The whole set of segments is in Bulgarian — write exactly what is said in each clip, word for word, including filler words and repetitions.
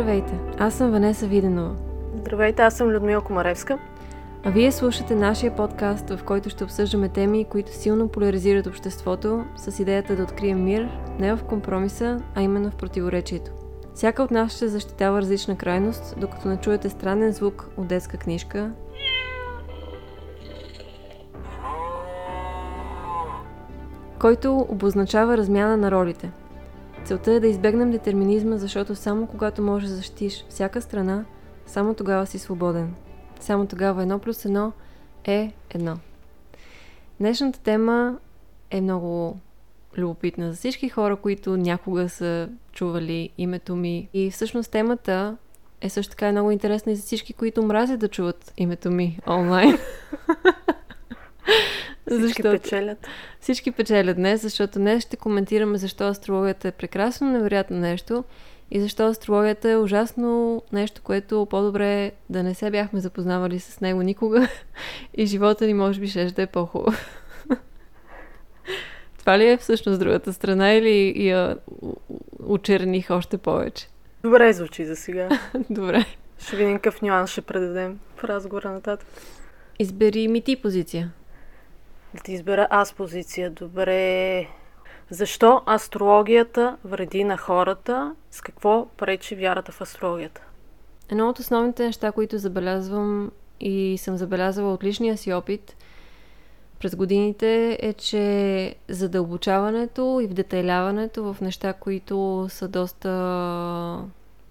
Здравейте, аз съм Ванеса Виденова. Здравейте, аз съм Людмила Комаревска. А вие слушате нашия подкаст, в който ще обсъждаме теми, които силно поляризират обществото, с идеята да открием мир, не в компромиса, а именно в противоречието. Всяка от нас ще защитава различна крайност, докато не чуете странен звук от детска книжка, който обозначава размяна на ролите. Целта е да избегнем детерминизма, защото само когато можеш да защитиш всяка страна, само тогава си свободен. Само тогава едно плюс едно е едно. Днешната тема е много любопитна за всички хора, които някога са чували името ми. И всъщност темата е също така много интересна и за всички, които мразят да чуват името ми онлайн. Всички печелят. Всички печелят днес, защото днес ще коментираме защо астрологията е прекрасно, невероятно нещо и защо астрологията е ужасно нещо, което по-добре е да не се бяхме запознавали с него никога и живота ни може би ще да е по-хубав. Това ли е всъщност другата страна или я очерних още повече? Добре звучи за сега. Добре. Ще видим какъв нюанс ще предадем в разговора нататък. Избери ми ти позиция. Да ти избера аз позиция. Добре. Защо астрологията вреди на хората? С какво пречи вярата в астрологията? Едно от основните неща, които забелязвам и съм забелязвала от личния си опит през годините, е, че задълбочаването и вдетайляването в неща, които са доста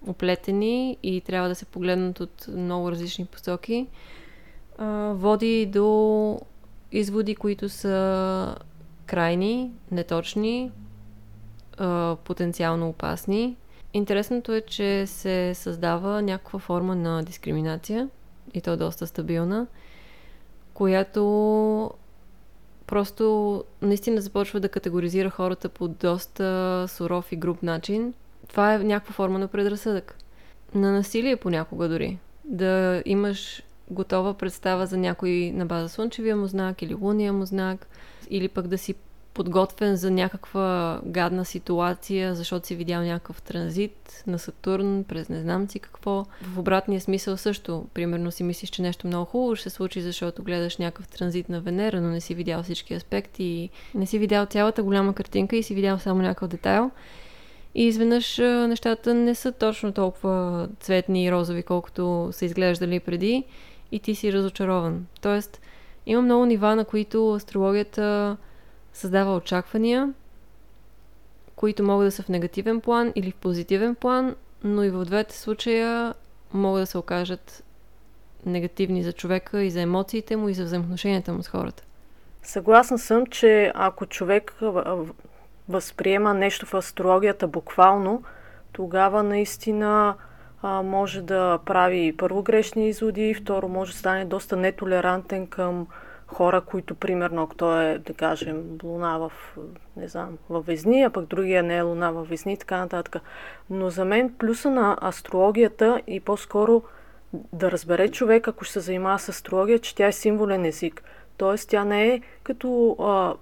оплетени и трябва да се погледнат от много различни посоки, води до изводи, които са крайни, неточни, потенциално опасни. Интересното е, че се създава някаква форма на дискриминация, и то е доста стабилна, която просто наистина започва да категоризира хората по доста суров и груб начин. Това е някаква форма на предразсъдък. На насилие понякога дори. Да имаш готова представа за някой на база слънчевия му знак или луния му знак, или пък да си подготвен за някаква гадна ситуация, защото си видял някакъв транзит на Сатурн през не знам си какво. В обратния смисъл също, примерно си мислиш, че нещо много хубаво ще се случи, защото гледаш някакъв транзит на Венера, но не си видял всички аспекти и не си видял цялата голяма картинка и си видял само някакъв детайл. И изведнъж нещата не са точно толкова цветни и розови, колкото са изглеждали преди. И ти си разочарован. Тоест, има много нива, на които астрологията създава очаквания, които могат да са в негативен план или в позитивен план, но и в двете случая могат да се окажат негативни за човека и за емоциите му, и за взаимоотношенията му с хората. Съгласна съм, че ако човек възприема нещо в астрологията буквално, тогава наистина може да прави първо грешни изводи, второ може да стане доста нетолерантен към хора, които, примерно, ако той е, да кажем, луна в, не знам, във Везни, а пък другия не е луна във Везни, така нататък. Но за мен плюса на астрологията и по-скоро да разбере човек, ако ще се занимава с астрология, че тя е символен език. Тоест тя не е като а,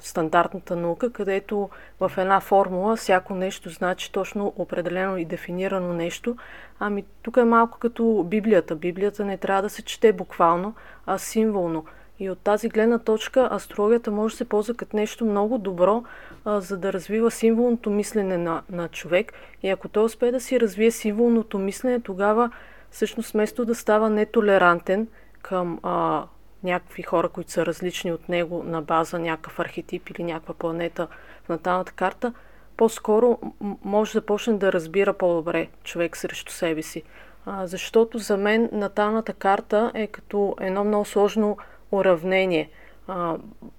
стандартната наука, където в една формула всяко нещо значи точно определено и дефинирано нещо. Ами тук е малко като Библията. Библията не трябва да се чете буквално, а символно. И от тази гледна точка астрологията може да се ползва като нещо много добро, а, за да развива символното мислене на, на човек. И ако той успее да си развие символното мислене, тогава всъщност вместо да става нетолерантен към а, някакви хора, които са различни от него на база някакъв архетип или някаква планета в наталната карта, по-скоро може да почне да разбира по-добре човек срещу себе си. А, защото за мен наталната карта е като едно много сложно уравнение. А,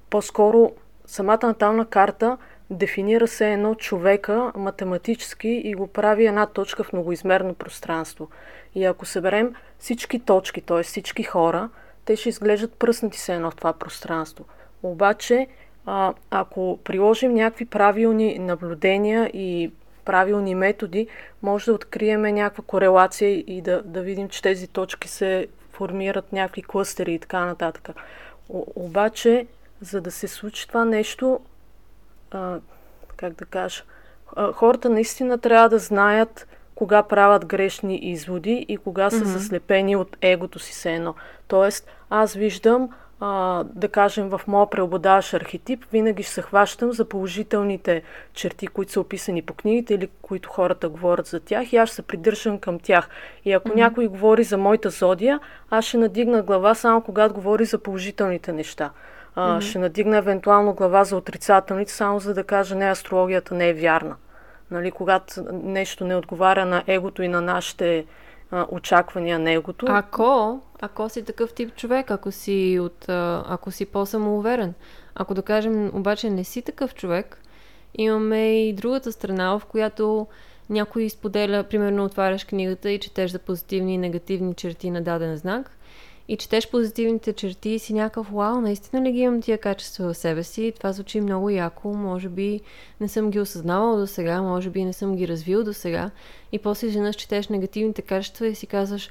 по-скоро самата натална карта дефинира се едно човека математически и го прави една точка в многоизмерно пространство. И ако съберем всички точки, т.е. всички хора, те ще изглеждат пръснати се едно в това пространство. Обаче, а, ако приложим някакви правилни наблюдения и правилни методи, може да открием някаква корелация и да, да видим, че тези точки се формират някакви клъстери и така нататък. О, обаче, за да се случи това нещо, а, как да кажа, а, хората наистина трябва да знаят кога правят грешни изводи и кога са mm-hmm. заслепени от егото си се едно. Тоест, аз виждам, а, да кажем, в моя преобладаващ архетип, винаги ще се хващам за положителните черти, които са описани по книгите или които хората говорят за тях, и аз ще се придържам към тях. И ако mm-hmm. някой говори за моята зодия, аз ще надигна глава само когато говори за положителните неща. А, mm-hmm. Ще надигна евентуално глава за отрицателните, само за да кажа, не, астрологията не е вярна. Нали, когато нещо не отговаря на егото и на нашите а, очаквания на егото. Ако, ако си такъв тип човек, ако си, от, ако си по-самоуверен. Ако, да кажем, обаче не си такъв човек, имаме и другата страна, в която някой споделя, примерно отваряш книгата и четеш за позитивни и негативни черти на даден знак и четеш позитивните черти и си някакъв, вау, наистина ли ги имам тия качества в себе си? Това звучи много яко, може би не съм ги осъзнавала до сега, може би не съм ги развил до сега. И после женаш четеш негативните качества и си казваш,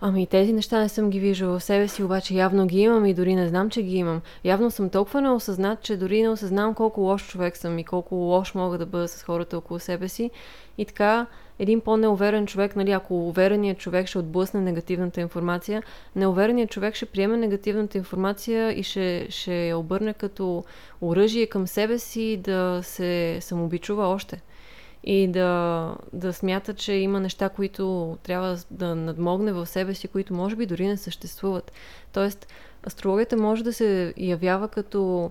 ами тези неща не съм ги виждала в себе си, обаче явно ги имам и дори не знам, че ги имам. Явно съм толкова неосъзнат, че дори не осъзнавам колко лош човек съм и колко лош мога да бъда с хората около себе си. И така, един по-неуверен човек, нали, ако увереният човек ще отблъсне негативната информация, неувереният човек ще приеме негативната информация и ще, ще я обърне като оръжие към себе си да се самобичува още. И да, да смята, че има неща, които трябва да надмогне в себе си, които може би дори не съществуват. Тоест, астрологията може да се явява като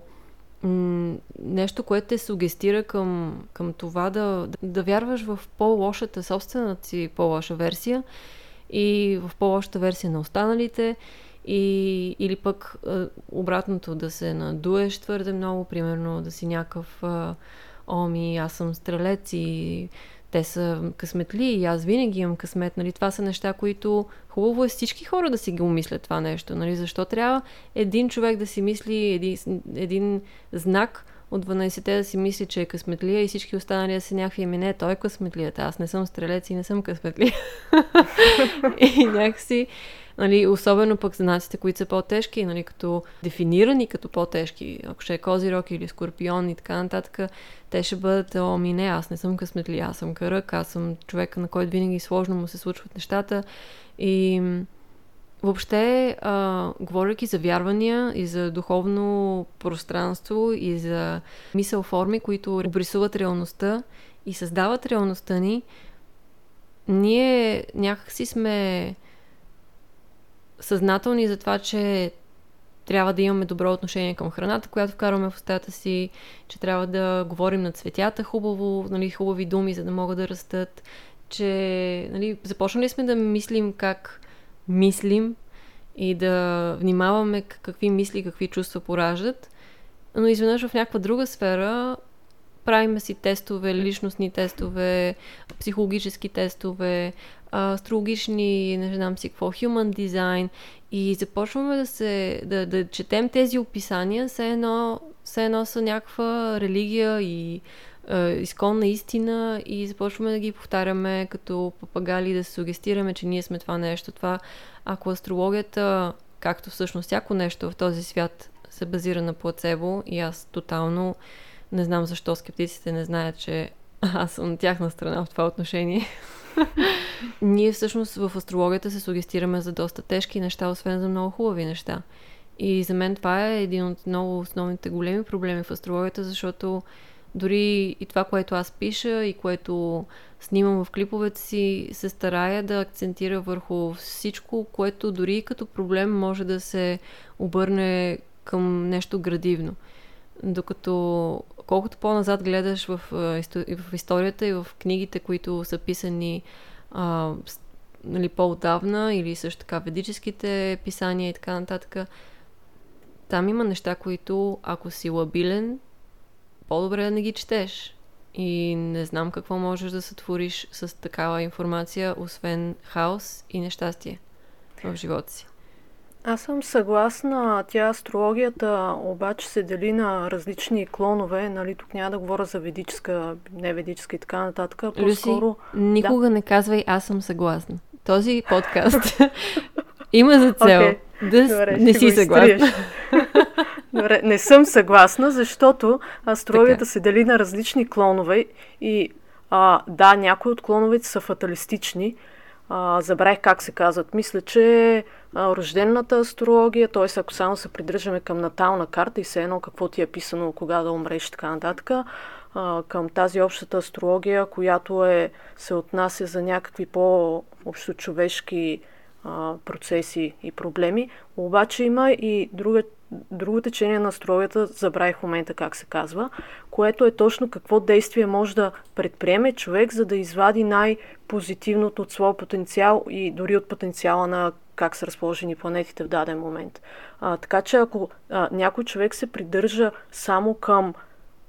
м- нещо, което те сугестира към, към това да, да вярваш в по-лошата, собствената си по-лоша версия и в по-лошата версия на останалите, и, или пък обратното, да се надуеш твърде много, примерно да си някакъв... Оми, аз съм стрелец и те са късметли и аз винаги имам късмет. Нали? Това са неща, които хубаво е всички хора да си ги умислят това нещо. Нали? Защо трябва един човек да си мисли, един, един знак от дванайсетте да си мисли, че е късметлия и всички останали да са някакви, ами не, той е късметлията, аз не съм стрелец и не съм късметлия. И някакси, нали, особено пък знаците, които са по-тежки, нали, като дефинирани като по-тежки, ако ще е Козирог или Скорпион и така нататък, те ще бъдат, о, ми не, аз не съм късметлия, аз съм кръг, аз съм човека, на който винаги сложно му се случват нещата. И въобще, а, говоряки за вярвания и за духовно пространство и за мисъл форми, които обрисуват реалността и създават реалността ни, ние някакси сме съзнателни за това, че трябва да имаме добро отношение към храната, която вкарваме в устата си, че трябва да говорим на цветята хубаво, нали, хубави думи, за да могат да растат, че, нали, започнали сме да мислим как мислим и да внимаваме какви мисли, какви чувства пораждат, но изведнъж в някаква друга сфера правиме си тестове, личностни тестове, психологически тестове, астрологични, не знам си какво, human design, и започваме да се, да, да четем тези описания, все едно, все едно са някаква религия и изконна истина и започваме да ги повтаряме като папагали, да се сугестираме, че ние сме това нещо. Това, ако астрологията, както всъщност всяко нещо в този свят, се базира на плацебо, и аз тотално не знам защо скептиците не знаят, че аз съм на тяхна страна в това отношение. Ние всъщност в астрологията се сугестираме за доста тежки неща, освен за много хубави неща. И за мен това е един от много основните големи проблеми в астрологията, защото дори и това, което аз пиша и което снимам в клиповете си, се старая да акцентира върху всичко, което дори като проблем може да се обърне към нещо градивно. Докато колкото по-назад гледаш в, в историята и в книгите, които са писани а, нали, по-отдавна, или също така ведическите писания и така нататък, там има неща, които ако си лабилен, по-добре да не ги четеш. И не знам какво можеш да сътвориш с такава информация, освен хаос и нещастие в живота си. Аз съм съгласна. Тя астрологията обаче се дели на различни клонове. Нали, тук няма да говоря за ведическа, неведическа и така нататък. По-скоро... Люси, никога да. не казвай аз съм съгласна. Този подкаст има за цел okay. да Добре, не си съгласна. Добре, не съм съгласна, защото астрологията така се дели на различни клонове и А, да, някои от клоновете са фаталистични. А, забравих как се казват. Мисля, че а, рождената астрология, т.е. ако само се придържаме към натална карта и все едно какво ти е писано, кога да умреш и така нататък, а, към тази общата астрология, която е, се отнася за някакви по-общочовешки а, процеси и проблеми. Обаче има и друга Друго течение на астрологията, забравих в момента как се казва, което е точно какво действие може да предприеме човек, за да извади най-позитивното от своя потенциал и дори от потенциала на как са разположени планетите в даден момент. А, така че ако а, някой човек се придържа само към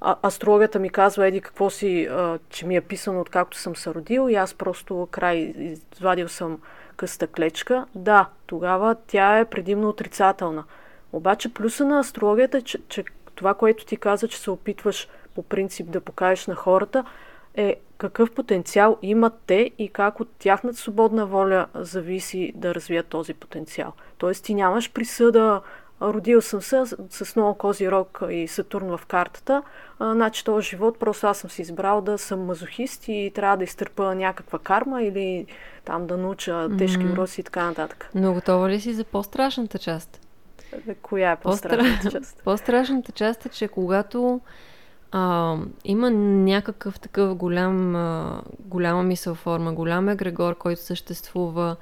а, астрологията ми казва, еди какво си, а, че ми е писано откакто съм се родил и аз просто край извадил съм къста клечка, да, тогава тя е предимно отрицателна. Обаче плюса на астрологията е, че, че това, което ти каза, че се опитваш по принцип да покажеш на хората, е какъв потенциал имат те и как от тяхната свободна воля зависи да развият този потенциал. Тоест ти нямаш присъда, родил съм се с много кози рог и Сатурн в картата, а, значи този живот, просто аз съм си избрал да съм мазохист и трябва да изтърпя някаква карма или там да науча тежки уроци и така нататък. Но готова ли си за по-страшната част? Коя е по-страшната част? По-страшната част е, че когато а, има някакъв такъв голям, а, голяма мисъл форма, голям егрегор, който съществува,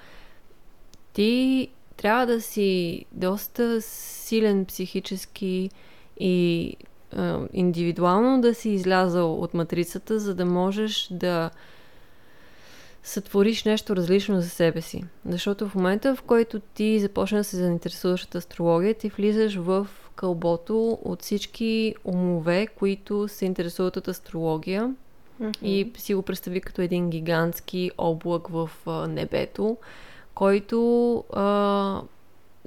ти трябва да си доста силен психически и а, индивидуално да си излязал от матрицата, за да можеш да сътвориш нещо различно за себе си. Защото в момента, в който ти започнеш да се заинтересуваш от астрология, ти влизаш в кълбото от всички умове, които се интересуват от астрология, mm-hmm. и си го представи като един гигантски облак в а, небето, който а,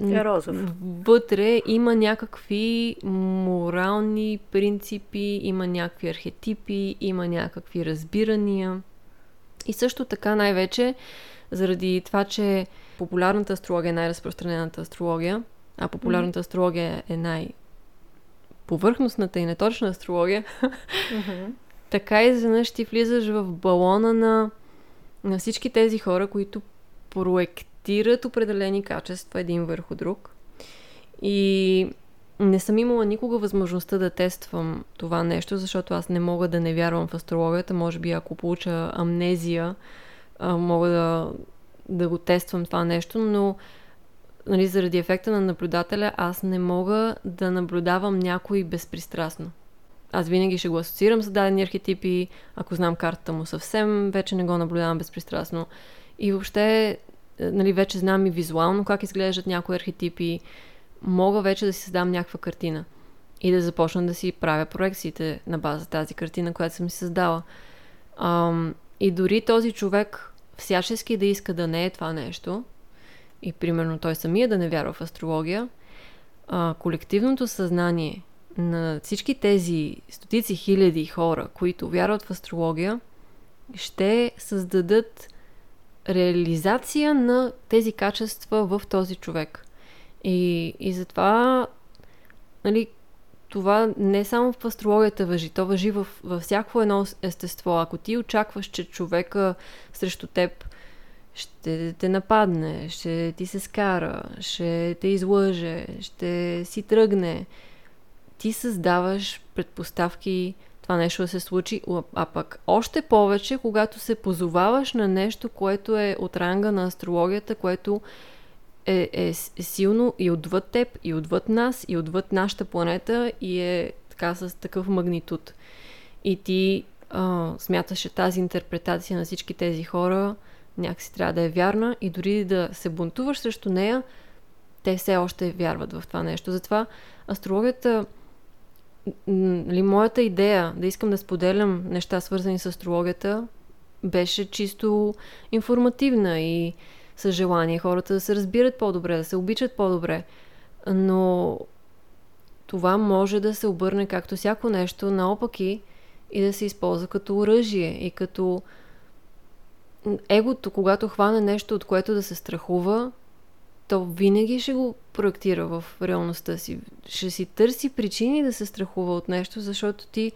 е розов. Вътре има някакви морални принципи, има някакви архетипи, има някакви разбирания. И също така най-вече, заради това, че популярната астрология е най-разпространената астрология, а популярната mm-hmm. астрология е най-повърхностната и неточна астрология, mm-hmm. така изведнъж ти влизаш в балона на, на всички тези хора, които проектират определени качества един върху друг. И не съм имала никога възможността да тествам това нещо, защото аз не мога да не вярвам в астрологията. Може би ако получа амнезия, мога да, да го тествам това нещо, но нали, заради ефекта на наблюдателя аз не мога да наблюдавам някой безпристрастно. Аз винаги ще го асоциирам с дадени архетипи, ако знам картата му съвсем, вече не го наблюдавам безпристрастно. И въобще, нали, вече знам и визуално как изглеждат някои архетипи, мога вече да си създам някаква картина и да започна да си правя проекциите на база тази картина, която съм си създала. Ам, и дори този човек всячески да иска да не е това нещо и примерно той самия да не вярва в астрология, а, колективното съзнание на всички тези стотици хиляди хора, които вярват в астрология, ще създадат реализация на тези качества в този човек. И, и затова, нали, това не само в астрологията важи, то важи във, във всяко едно естество. Ако ти очакваш, че човека срещу теб ще те нападне, ще ти се скара, ще те излъже, ще си тръгне, ти създаваш предпоставки това нещо да се случи, а пък още повече, когато се позоваваш на нещо, което е от ранга на астрологията, което Е, е, е силно и отвъд теб, и отвъд нас, и отвъд нашата планета и е така с такъв магнитуд. И ти а, смяташ, че тази интерпретация на всички тези хора някакси трябва да е вярна и дори да се бунтуваш срещу нея, те все още вярват в това нещо. Затова астрологията, ли, моята идея да искам да споделям неща свързани с астрологията, беше чисто информативна и с желание хората да се разбират по-добре, да се обичат по-добре. Но това може да се обърне както всяко нещо наопаки и да се използва като оръжие и като егото, когато хване нещо, от което да се страхува, то винаги ще го проектира в реалността си. Ще си търси причини да се страхува от нещо, защото ти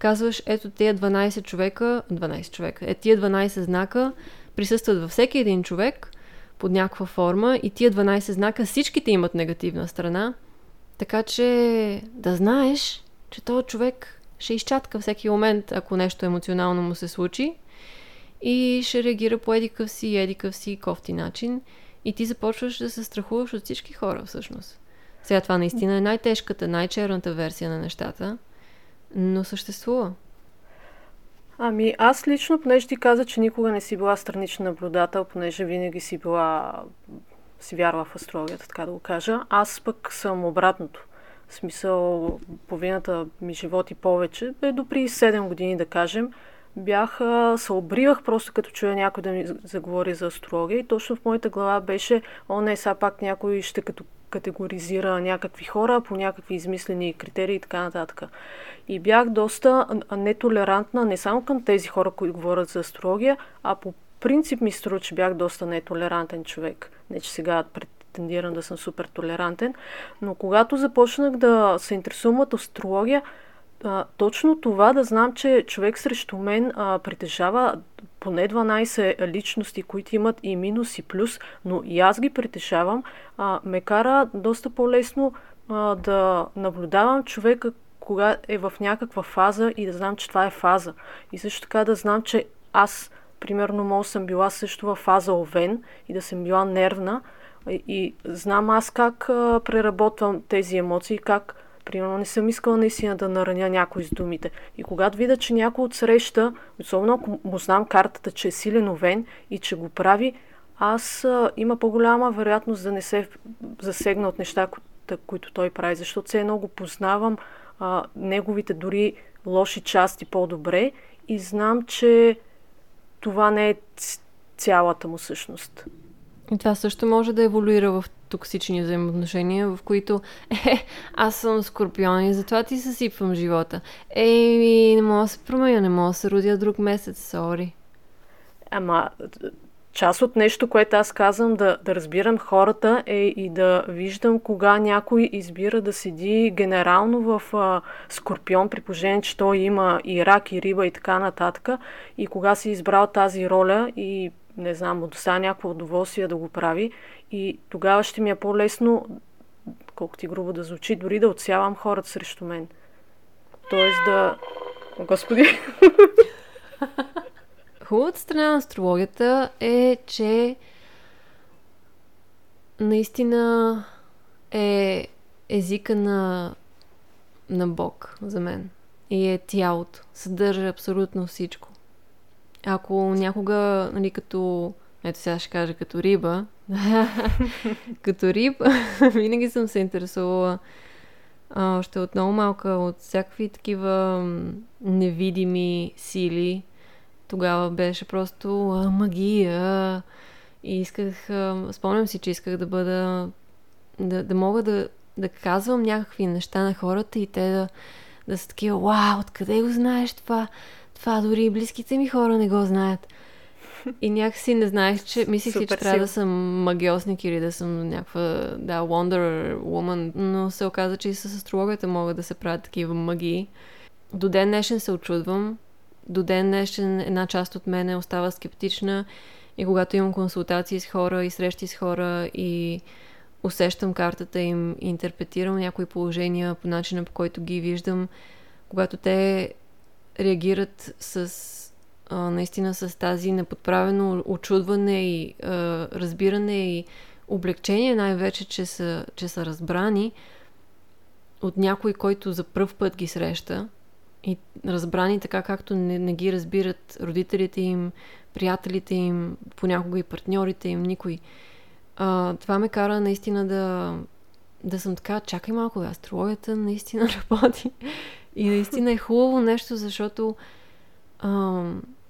казваш, ето тия дванайсет човека, дванайсет човека, е тия дванайсет знака присъстват във всеки един човек под някаква форма и тия дванайсет знака всичките имат негативна страна, така че да знаеш, че този човек ще изчатка всеки момент, ако нещо емоционално му се случи и ще реагира по едикъв си, едикъв си, кофти начин и ти започваш да се страхуваш от всички хора всъщност. Сега това наистина е най-тежката, най-черната версия на нещата, но съществува. Ами аз лично, понеже ти каза, че никога не си била странична наблюдател, понеже винаги си била, си вярвала в астрологията, така да го кажа, аз пък съм обратното. В смисъл, половината ми живот и повече, е до при седем години, да кажем, бях, се обривах просто като чуя някой да ми заговори за астрология и точно в моята глава беше, о не, сега пак някой ще като категоризира някакви хора по някакви измислени критерии и така нататък. И бях доста нетолерантна не само към тези хора, които говорят за астрология, а по принцип ми струва, че бях доста нетолерантен човек. Не, че сега претендирам да съм супер толерантен, но когато започнах да се интересувам от астрология, а, точно това да знам, че човек срещу мен а, притежава поне дванайсет личности, които имат и минус и плюс, но и аз ги притежавам, а, ме кара доста по-лесно а, да наблюдавам човека, кога е в някаква фаза и да знам, че това е фаза. И също така да знам, че аз, примерно, мол съм била също във фаза овен и да съм била нервна и, и знам аз как а, преработвам тези емоции, как примерно не съм искала наистина да нараня някой с думите. И когато видя, че някой отсреща, особено ако му знам картата, че е силен овен и че го прави, аз а, има по-голяма вероятност да не се засегна от нещата, които той прави, защото все едно го познавам а, неговите дори лоши части по-добре и знам, че това не е цялата му същност. И това също може да еволюира в токсични взаимоотношения, в които е, аз съм скорпион и затова ти съсипвам живота. Ей, не мога да се променя, не мога да се родя друг месец, sorry. Ама, част от нещо, което аз казвам да, да разбирам хората е и да виждам кога някой избира да седи генерално в а, скорпион, при положение, че той има и рак, и риба и така нататък, и кога си избрал тази роля и не знам, доста някакво удоволствие да го прави и тогава ще ми е по-лесно, колко ти грубо да звучи, дори да отсявам хората срещу мен. Тоест да... О, Господи! Хубавата страна на астрологията е, че наистина е езика на, на Бог за мен. И е тялото. Съдържа абсолютно всичко. Ако някога, нали, като... Ето сега ще кажа като риба. Като риба винаги съм се интересувала а, още от много малка от всякакви такива невидими сили. Тогава беше просто а, магия. И исках... А, спомням си, че исках да бъда... Да, да мога да, да казвам някакви неща на хората и те да, да са такива, вау, откъде го знаеш това? Това дори и близките ми хора не го знаят. И някакси не знаех, че мислих, супер, че трябва сил. Да съм магиосник или да съм някаква, да, Wonder Woman, но се оказа, че и с астрологията могат да се правят такива магии. До ден днешен се очудвам. До ден днешен една част от мене остава скептична и когато имам консултации с хора и срещи с хора и усещам картата им и интерпретирам някои положения по начина, по който ги виждам, когато те реагират с а, наистина с тази неподправено очудване и а, разбиране и облегчение, най-вече, че са, че са разбрани от някой, който за пръв път ги среща и разбрани така, както не, не ги разбират родителите им, приятелите им, понякога и партньорите им, никой. А, това ме кара наистина да, да съм така, чакай малко, астрологията наистина работи. И наистина е хубаво нещо, защото а,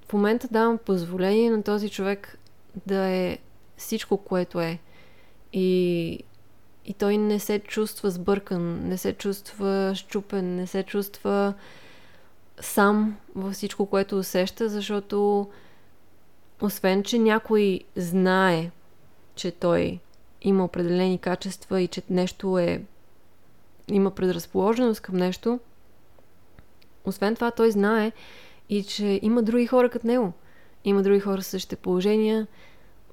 в момента давам позволение на този човек да е всичко, което е. И, и той не се чувства сбъркан, не се чувства счупен, не се чувства сам във всичко, което усеща, защото освен, че някой знае, че той има определени качества и че нещо е... има предразположеност към нещо, Освен това, той знае и че има други хора като него. Има други хора с същите положения,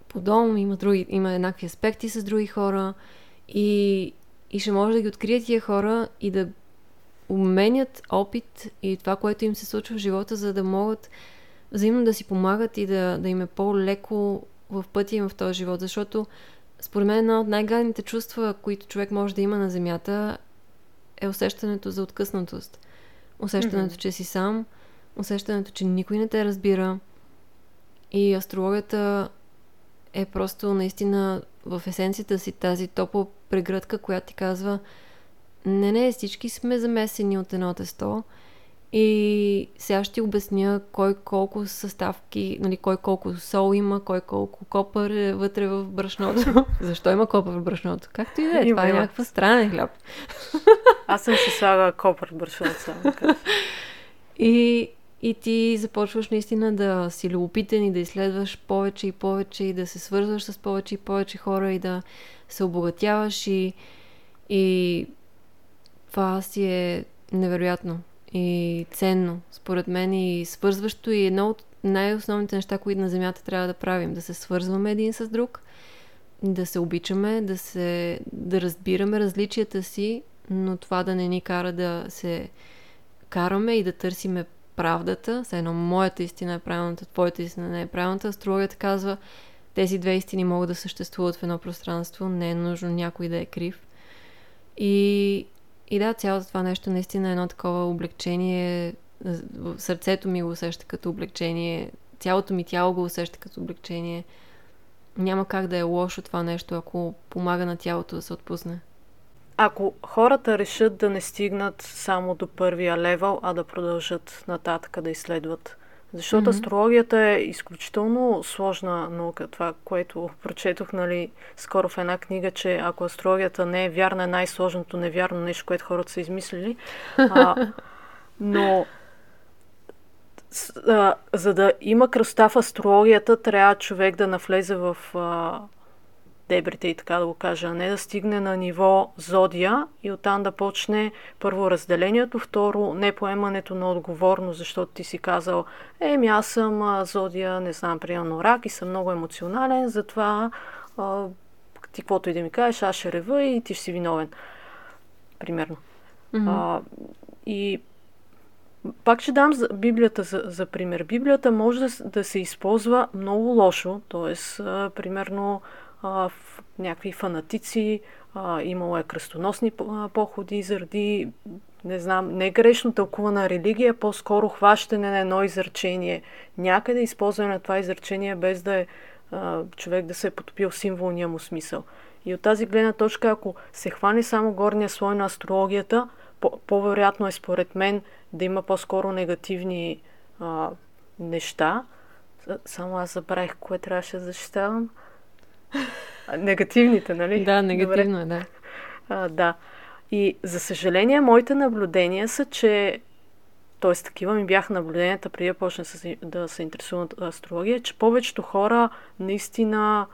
по дом, има, други, има еднакви аспекти с други хора и, и ще може да ги открият тия хора и да обменят опит и това, което им се случва в живота, за да могат взаимно да си помагат и да, да им е по-леко в пътя им в този живот. Защото според мен едно от най-гадните чувства, които човек може да има на земята, е усещането за откъснатост. Усещането, mm-hmm. че си сам, усещането, че никой не те разбира. И астрологията е просто наистина в есенцията си тази топла прегръдка, която ти казва: не, не, всички сме замесени от едно тесто и сега ще ти обясня кой колко съставки, нали, кой колко сол има, кой колко копър е вътре в брашното. Защо има копър в брашното? Както и да е, това има. Е някаква странен хляб. Аз съм си слагала копър в брашното. И, и ти започваш наистина да си любопитен и да изследваш повече и повече и да се свързваш с повече и повече хора и да се обогатяваш и, и това си е невероятно и ценно, според мен, и свързващо, и едно от най-основните неща, които на Земята трябва да правим. Да се свързваме един с друг, да се обичаме, да, се, да разбираме различията си, но това да не ни кара да се караме и да търсиме правдата. Все едно моята истина е правилната, твоята истина не е правилната. Астрологията казва, тези две истини могат да съществуват в едно пространство, не е нужно някой да е крив. И... И да, цялото това нещо наистина е едно такова облегчение. Сърцето ми го усеща като облегчение. Цялото ми тяло го усеща като облегчение. Няма как да е лошо това нещо, ако помага на тялото да се отпусне. Ако хората решат да не стигнат само до първия левел, а да продължат нататък да изследват. Защото mm-hmm. астрологията е изключително сложна наука. Това, което прочетох, нали, скоро в една книга, че ако астрологията не е вярна, е най-сложното невярно нещо, което хората са измислили. А, но с, а, за да има кръста в астрологията, трябва човек да навлезе в а, дебрите и така да го кажа, а не да стигне на ниво зодия и оттам да почне първо разделението, второ не поемането на отговорност, защото ти си казал, еми аз съм зодия, не знам, примерно рак и съм много емоционален, затова а, ти каквото и да ми кажеш, аз ще рева и ти ще си виновен. Примерно. Mm-hmm. А, и пак ще дам за Библията за, за пример. Библията може да, да се използва много лошо, т.е. примерно Uh, някакви фанатици, uh, имало е кръстоносни uh, походи заради, не знам, не грешно тълкувана религия, по-скоро хващане на едно изречение. Някъде използване на това изречение, без да е uh, човек да се е потопил символния му смисъл. И от тази гледна точка, ако се хване само горния слой на астрологията, по- по-вероятно е според мен да има по-скоро негативни uh, неща. Само аз забравих кое трябваше да защитавам. Негативните, нали? Да, негативно е, да. А, да. И за съжаление, моите наблюдения са, че т.е. такива ми бяха наблюденията преди да почна да се интересувам от астрология, че повечето хора наистина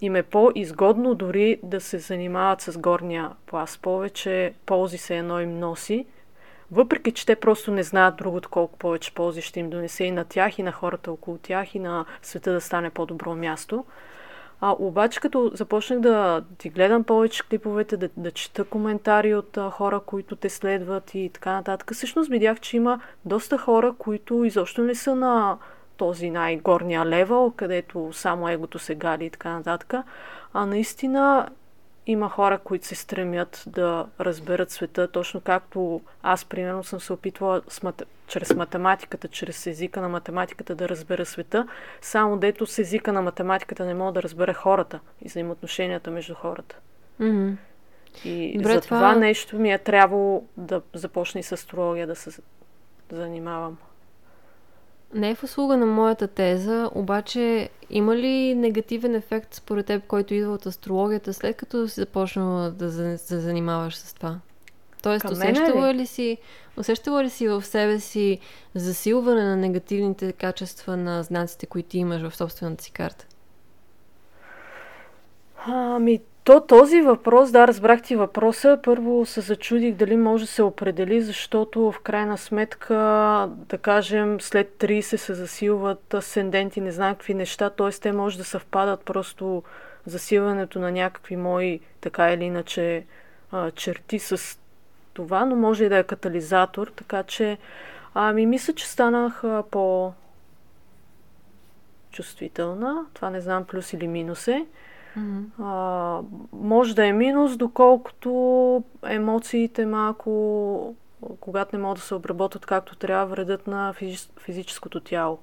им е по-изгодно дори да се занимават с горния пласт. Повече ползи се едно им носи, въпреки че те просто не знаят другото колко повече ползи ще им донесе и на тях, и на хората около тях, и на света да стане по-добро място. А, обаче като започнах да ти гледам повече клиповете, да, да чета коментари от а, хора, които те следват и така нататък, всъщност видях, че има доста хора, които изобщо не са на този най-горния левел, където само егото се гали и така нататък, а наистина има хора, които се стремят да разберат света, точно както аз, примерно, съм се опитвала с мат... чрез математиката, чрез езика на математиката да разбера света, само дето с езика на математиката не мога да разбера хората и взаимоотношенията между хората. Mm-hmm. И Добре, за това... това нещо ми е трябвало да започна и с астрология да се занимавам. Не е в услуга на моята теза, обаче има ли негативен ефект според теб, който идва от астрологията, след като си започнала да се да занимаваш с това? Тоест, усещала ли? ли си, усещала ли си в себе си засилване на негативните качества на знаците, които имаш в собствената си карта? Ами, То този въпрос, да, разбрах ти въпроса, първо се зачудих дали може да се определи, защото в крайна сметка, да кажем, след трийсет се засилват асценденти, не знам какви неща, т.е. те може да съвпадат просто засилването на някакви мои, така или иначе, черти с това, но може и да е катализатор, така че ами мисля, че станах по-чувствителна, това не знам плюс или минус е. Mm-hmm. А, може да е минус, доколкото емоциите малко, когато не могат да се обработят както трябва, вредят на физи- физическото тяло.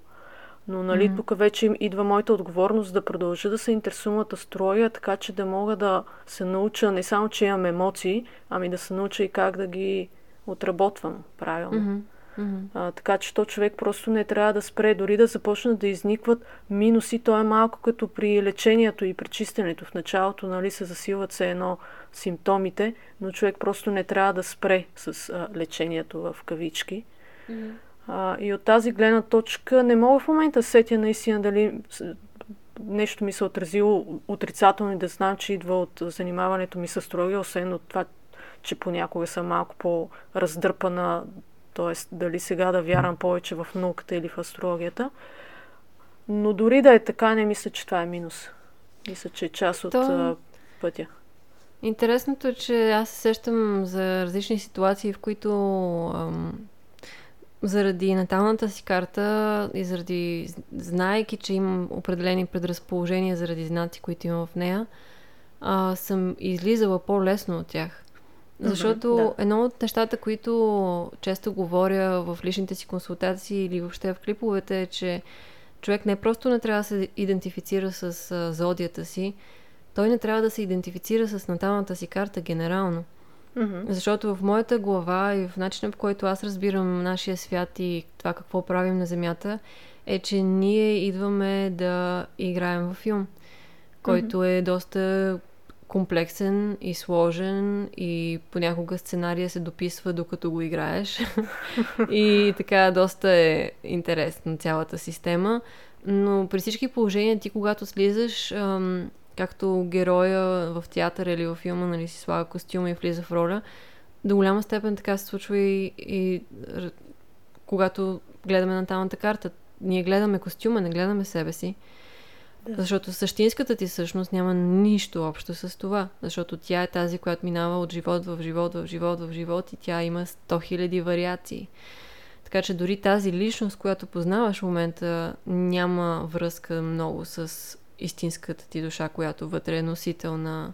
Но нали, mm-hmm. тук вече им идва моята отговорност да продължа да се интересувам от астрология, така че да мога да се науча не само, че имам емоции, ами да се науча и как да ги отработвам правилно. Mm-hmm. Mm-hmm. А, така че то човек просто не трябва да спре, дори да започнат да изникват минуси. То е малко като при лечението и при чистенето. В началото нали, се засилват се едно симптомите, но човек просто не трябва да спре с а, лечението в кавички. Mm-hmm. А, и от тази гледна точка не мога в момента да сетя наистина дали нещо ми се отразило отрицателно и да знам, че идва от занимаването ми с астрология, освен от това, че понякога съм малко по-раздърпана. Тоест, дали сега да вярвам повече в науката или в астрологията. Но дори да е така, не мисля, че това е минус. Мисля, че е част от То... пътя. Интересното е, че аз се сещам за различни ситуации, в които ам, заради наталната си карта и заради, знаейки, че имам определени предразположения заради знаци, които имам в нея, а, съм излизала по-лесно от тях. Защото mm-hmm, да. едно от нещата, които често говоря в личните си консултации или въобще в клиповете е, че човек не просто не трябва да се идентифицира с а, зодията си, той не трябва да се идентифицира с наталната си карта генерално. Mm-hmm. Защото в моята глава и в начина, по който аз разбирам нашия свят и това какво правим на Земята, е, че ние идваме да играем във филм, който mm-hmm. е доста комплексен и сложен и понякога сценария се дописва докато го играеш и така доста е интересна цялата система, но при всички положения ти когато слизаш, ам, както героя в театъра или във филма, нали, си слага костюма и влиза в роля, до голяма степен така се случва и, и когато гледаме наталната карта, ние гледаме костюма, не гледаме себе си. Да. Защото същинската ти всъщност няма нищо общо с това. Защото тя е тази, която минава от живот в живот, в живот, в живот и тя има сто хиляди вариации. Така че дори тази личност, която познаваш в момента, няма връзка много с истинската ти душа, която вътре е носител на,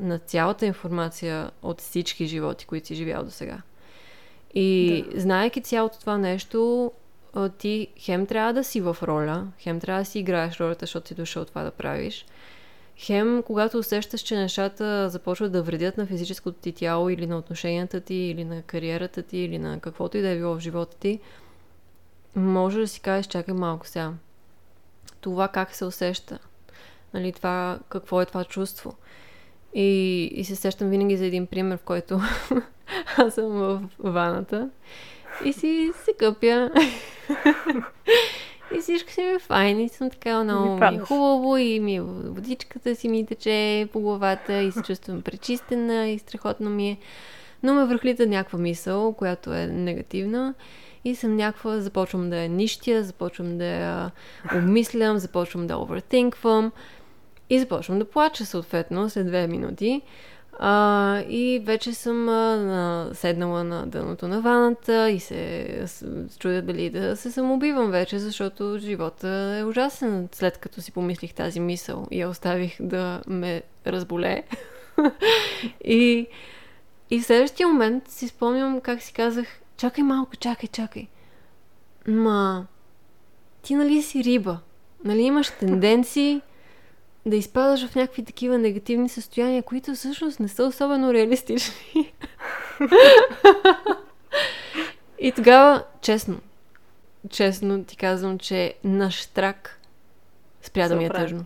на цялата информация от всички животи, които си живял до сега. И да. знаейки цялото това нещо, ти хем трябва да си в роля, хем трябва да си играеш ролята, защото ти дошъл това да правиш. Хем, когато усещаш, че нещата започват да вредят на физическото ти тяло или на отношенията ти, или на кариерата ти, или на каквото и да е било в живота ти, може да си кажеш, чакай малко сега. Това как се усеща? Нали, това, какво е това чувство? И, и се сещам винаги за един пример, в който аз съм в ваната. И си се къпя. И всичко си ми е файн. И съм така много ми е хубаво. И ми е водичката си ми тече по главата. И се чувствам пречистена. И страхотно ми е. Но ме връхлита някаква мисъл, която е негативна. И съм някаква... Започвам да я нищя. Започвам да я обмислям. Започвам да овъртинквам. И започвам да плача съответно след две минути. А, и вече съм а, седнала на дъното на ваната и се с, чудя дали да се самоубивам вече, защото живота е ужасен, след като си помислих тази мисъл и я оставих да ме разболее. и, и в следващия момент си спомням как си казах, чакай малко, чакай, чакай. Ма, ти нали си риба? Нали имаш тенденции да изпадаш в някакви такива негативни състояния, които всъщност не са особено реалистични. И тогава, честно, честно ти казвам, че на штрак спря да ми е тъжно.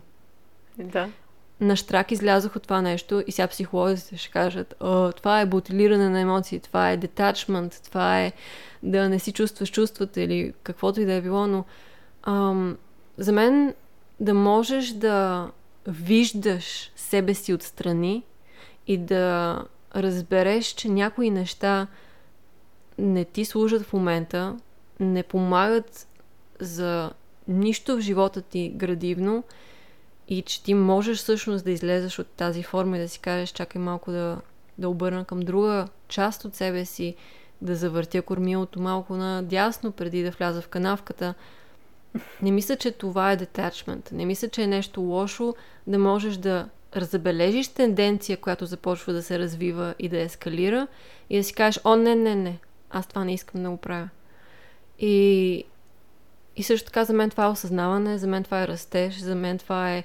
Да. На штрак излязох от това нещо и сега психолозите ще кажат, о, това е бутилиране на емоции, това е детачмент, това е да не си чувстваш чувствата или каквото и да е било, но ам, за мен да можеш да виждаш себе си отстрани и да разбереш, че някои неща не ти служат в момента, не помагат за нищо в живота ти градивно и че ти можеш всъщност да излезеш от тази форма и да си кажеш, чакай малко да, да обърна към друга част от себе си, да завъртя кормилото малко надясно преди да вляза в канавката. Не мисля, че това е детачмент. Не мисля, че е нещо лошо да можеш да разбележиш тенденция, която започва да се развива и да ескалира и да си кажеш, о, не, не, не, аз това не искам да го правя. И, и също така за мен това е осъзнаване, за мен това е растеж, за мен това е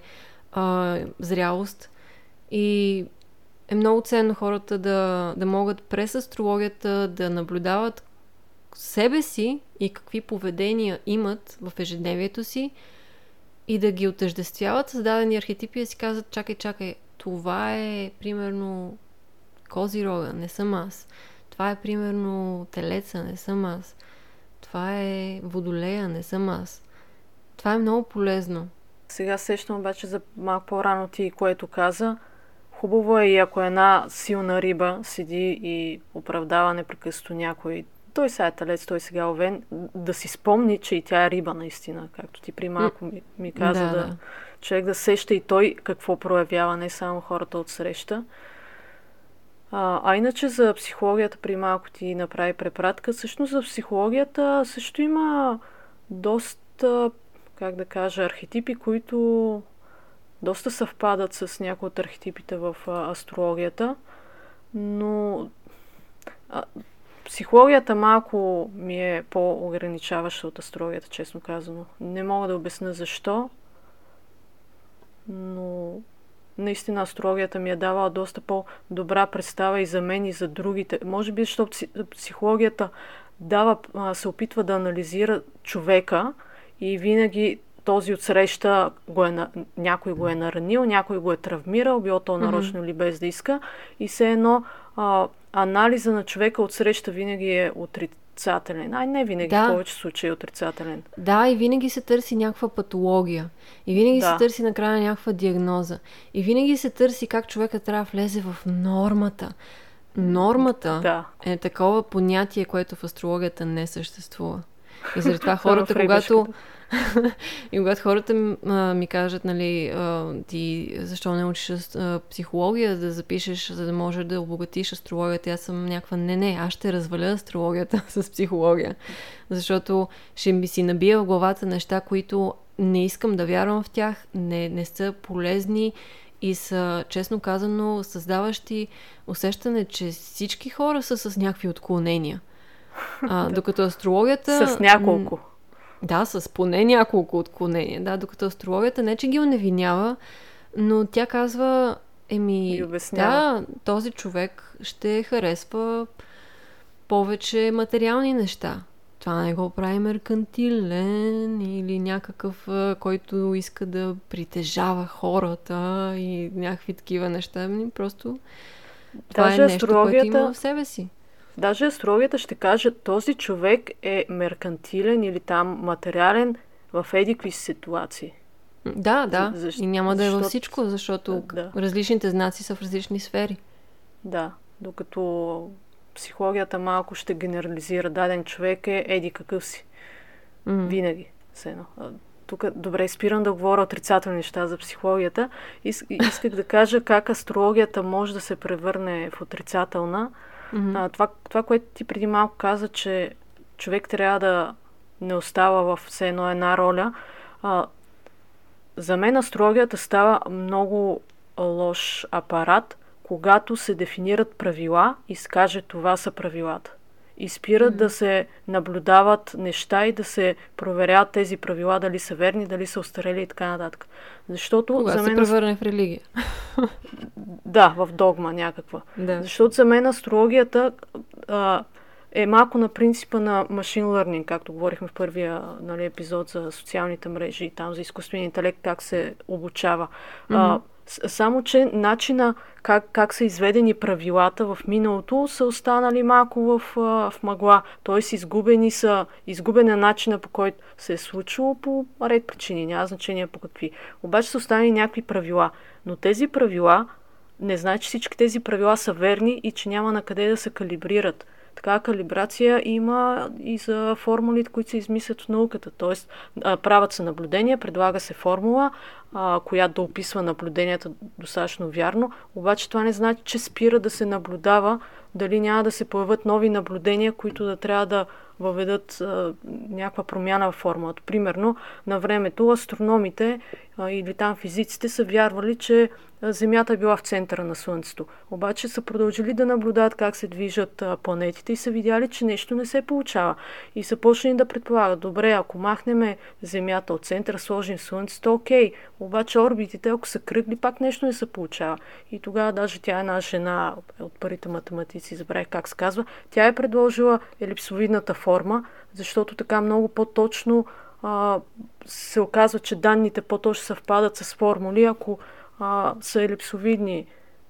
а, зрялост и е много ценно хората да, да могат през астрологията да наблюдават себе си и какви поведения имат в ежедневието си и да ги отъждествяват с дадени архетипи и си казват, чакай, чакай, това е примерно Козирога, не съм аз. Това е примерно Телеца, не съм аз. Това е Водолея, не съм аз. Това е много полезно. Сега сещам обаче за малко по-рано ти, което каза. Хубаво е и ако една силна риба седи и оправдава непрекъснато някой, той сега е Телец, той сега е Овен, да си спомни, че и тя е риба наистина, както ти при малко ми, ми каза, да, да, да човек да сеща и той какво проявява, не само хората от среща. А, а иначе за психологията при малко ти направи препратка. Всъщност за психологията също има доста, как да кажа, архетипи, които доста съвпадат с някои от архетипите в астрологията, но а, психологията малко ми е по-ограничаваща от астрологията, честно казано. Не мога да обясня защо, но наистина астрологията ми е давала доста по-добра представа и за мен, и за другите. Може би, защото психологията дава, се опитва да анализира човека и винаги този отсреща го е, някой го е наранил, някой го е травмирал, било то нарочно mm-hmm. или без да иска. И все едно а, анализа на човека отсреща винаги е отрицателен. Ай, не винаги, да. В повече случаи е отрицателен. Да, и винаги се търси някаква патология. И винаги да. се търси накрая някаква диагноза. И винаги се търси как човека трябва да влезе в нормата. Нормата да. е такова понятие, което в астрологията не съществува. И заради това хората, когато и когато хората а, ми кажат, нали, а, ти защо не учиш а, психология да запишеш, за да можеш да обогатиш астрологията, аз съм някаква, не, не, аз ще разваля астрологията с психология, защото ще ми си набия в главата неща, които не искам да вярвам в тях, не, не са полезни и са, честно казано, създаващи усещане, че всички хора са с някакви отклонения. А, докато астрологията... С няколко. Да, с поне няколко отклонения. Да, докато астрологията не, че ги оневинява, но тя казва, еми, да, този човек ще харесва повече материални неща. Това не го прави меркантилен или някакъв, който иска да притежава хората и някакви такива неща. Просто това даже е нещо, астрологията... което има в себе си. Даже астрологията ще каже, този човек е меркантилен или там материален в едикви ситуации. Да, да. За, за, и няма да е във всичко, защото да. различните знаци са в различни сфери. Да, докато психологията малко ще генерализира. Даден човек е еди какъв си. Mm. Винаги. Тук добре, спирам да говоря отрицателни неща за психологията. Ис, исках да кажа как астрологията може да се превърне в отрицателна. Mm-hmm. А, това, това, което ти преди малко каза, че човек трябва да не остава в все едно една роля, а, за мен астрологията става много лош апарат, когато се дефинират правила и се каже, това са правилата. И спират mm-hmm. да се наблюдават неща и да се проверяват тези правила, дали са верни, дали са остарели и така нататък. Защото кога за мен... се превърне в религия? Да, в догма някаква. Да. Защото за мен астрологията а, е малко на принципа на machine learning, както говорихме в първия, нали, епизод за социалните мрежи и там за изкуствения интелект, как се обучава. Mm-hmm. А, Само че начина как, как са изведени правилата в миналото са останали малко в, в мъгла. Тоест изгубени са, изгубен е начина, по който се е случило по ред причини, няма значение по какви. Обаче са останали някакви правила. Но тези правила, не значи, че всички тези правила са верни и че няма на къде да се калибрират. Така калибрация има и за формулите, които се измислят в науката. Тоест, правят се наблюдения, предлага се формула, която да описва наблюденията достатъчно вярно, обаче това не значи, че спира да се наблюдава, дали няма да се появят нови наблюдения, които да трябва да въведат а, някаква промяна в формулата. Примерно, на времето астрономите а, или там физиците са вярвали, че Земята е била в центъра на Слънцето. Обаче са продължили да наблюдават как се движат а, планетите и са видяли, че нещо не се получава. И са почнали да предполагат, добре, ако махнем Земята от центъра, сложим Слънцето, окей, обаче орбитите, ако са кръгли, пак нещо не се получава. И тогава даже тя, една жена от парите математици, забравих как се казва, тя е предложила елипсовидната форма, защото така много по-точно а, се оказва, че данните по-точно съвпадат с формули, ако а, са елипсовидни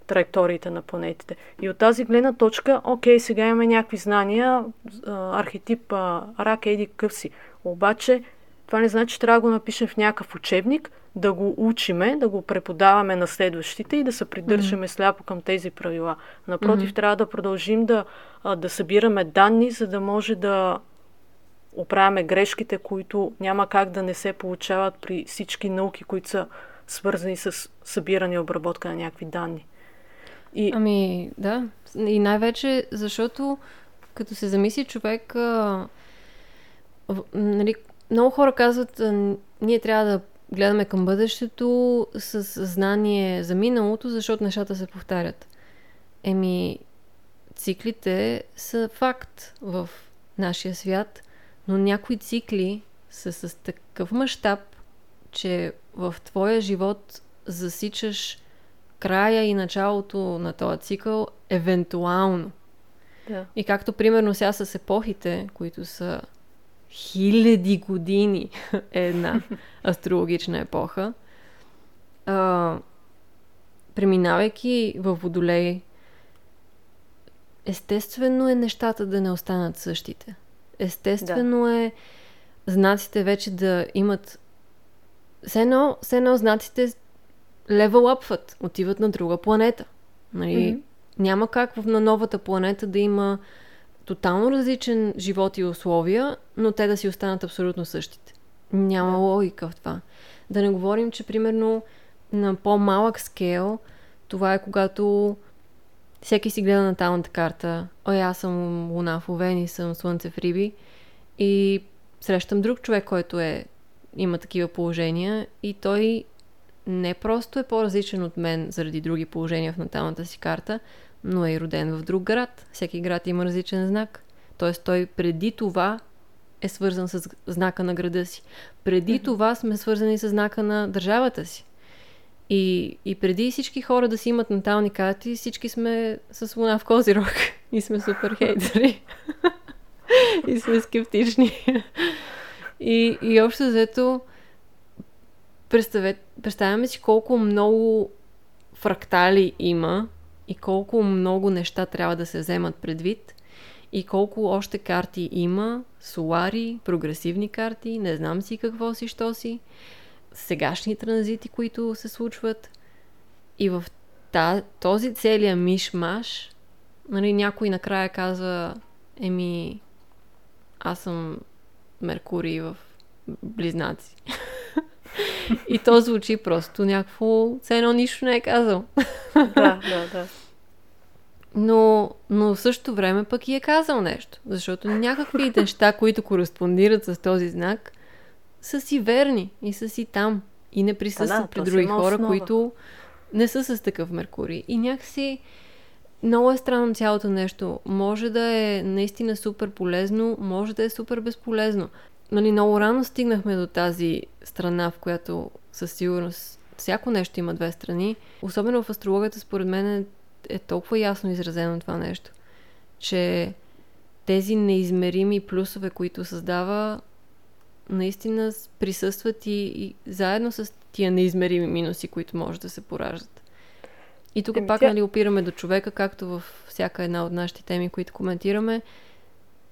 траекториите на планетите. И от тази гледна точка, окей, сега имаме някакви знания, а, архетип а, рак, еди, къвси. Обаче това не значи, че трябва да го напишем в някакъв учебник, да го учиме, да го преподаваме на следващите и да се придържаме mm-hmm. сляпо към тези правила. Напротив, mm-hmm. трябва да продължим да, да събираме данни, за да може да оправяме грешките, които няма как да не се получават при всички науки, които са свързани с събиране и обработка на някакви данни. И... Ами, да. И най-вече, защото като се замисли човек, а... нали, много хора казват, а, ние трябва да гледаме към бъдещето с знание за миналото, защото нещата се повтарят. Еми, циклите са факт в нашия свят, но някои цикли са с такъв мащаб, че в твоя живот засичаш края и началото на този цикъл евентуално. Да. И както примерно сега с епохите, които са хиляди години е една астрологична епоха. А, преминавайки във Водолей, естествено е нещата да не останат същите. Естествено да. е знаците вече да имат... Все едно, все едно знаците левелъпват, отиват на друга планета. Нали? Mm-hmm. Няма как на новата планета да има тотално различен живот и условия, но те да си останат абсолютно същите. Няма логика в това. Да не говорим, че примерно на по-малък скейл това е когато всеки си гледа наталната карта. Ой, аз съм луна в Овен и съм слънце в Риби и срещам друг човек, който е, има такива положения и той не просто е по-различен от мен заради други положения в наталната си карта, но е и роден в друг град. Всеки град има различен знак. Тоест той преди това е свързан с знака на града си. Преди mm-hmm. това сме свързани с знака на държавата си. И, и преди всички хора да си имат натални карти, всички сме с луна в Козирог. И сме супер хейтери. И сме скептични. и, и общо взето представяме си колко много фрактали има и колко много неща трябва да се вземат предвид и колко още карти има, солари, прогресивни карти, не знам си какво си, що си, сегашни транзити, които се случват. И в този целия миш-маш, нали, някой накрая казва, еми, аз съм Меркурий в Близнаци. И то звучи просто някакво... Все едно нищо не е казал. Да, да, да. Но, но в същото време пък и е казал нещо. Защото някакви неща, които кореспондират с този знак, са си верни и са си там. И не присъстват да, при други хора, основа. Които не са с такъв Меркурий. И някакси много е странно цялото нещо. Може да е наистина супер полезно, може да е супер безполезно. Нали, много рано стигнахме до тази страна, в която със сигурност всяко нещо има две страни. Особено в астрологията, според мен, е, е толкова ясно изразено това нещо, че тези неизмерими плюсове, които създава, наистина присъстват и, и заедно с тия неизмерими минуси, които може да се пораждат. И тук пак, нали, опираме до човека, както във всяка една от нашите теми, които коментираме.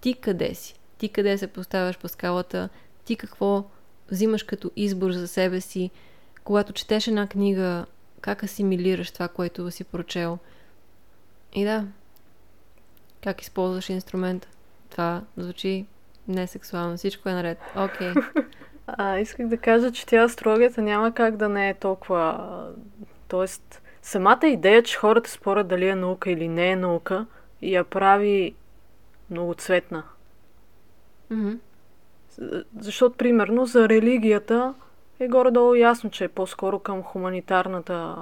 Ти къде си? Ти къде се поставяш по скалата? Ти какво взимаш като избор за себе си? Когато четеш една книга, как асимилираш това, което си прочел? И да, как използваш инструмента? Това звучи не сексуално. Всичко е наред. Окей. Okay. А, исках да кажа, че тя астрологията няма как да не е толкова... Тоест, самата идея, че хората спорят дали е наука или не е наука, я прави многоцветна. Mm-hmm. Защото, примерно, за религията е горе-долу ясно, че е по-скоро към хуманитарната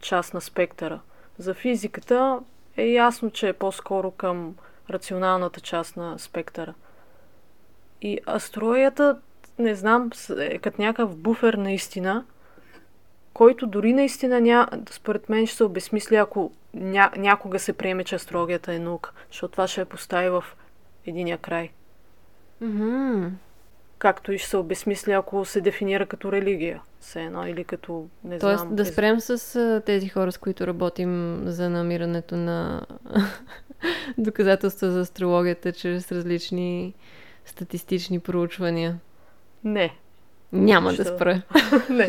част на спектъра. За физиката е ясно, че е по-скоро към рационалната част на спектъра. И астрологията, не знам, е като някакъв буфер наистина, който дори наистина, ня... според мен, ще се обезмисли, ако ня... някога се приеме, че астрологията е наука. Защото това ще я постави в единия край. Mm-hmm. Както и ще се обезмисли, ако се дефинира като религия. Все едно, или като, не Тоест, знам... Тоест, да спрем с тези хора, с които работим за намирането на доказателства за астрологията чрез различни статистични проучвания. Не. Няма Що? Да спра. Не.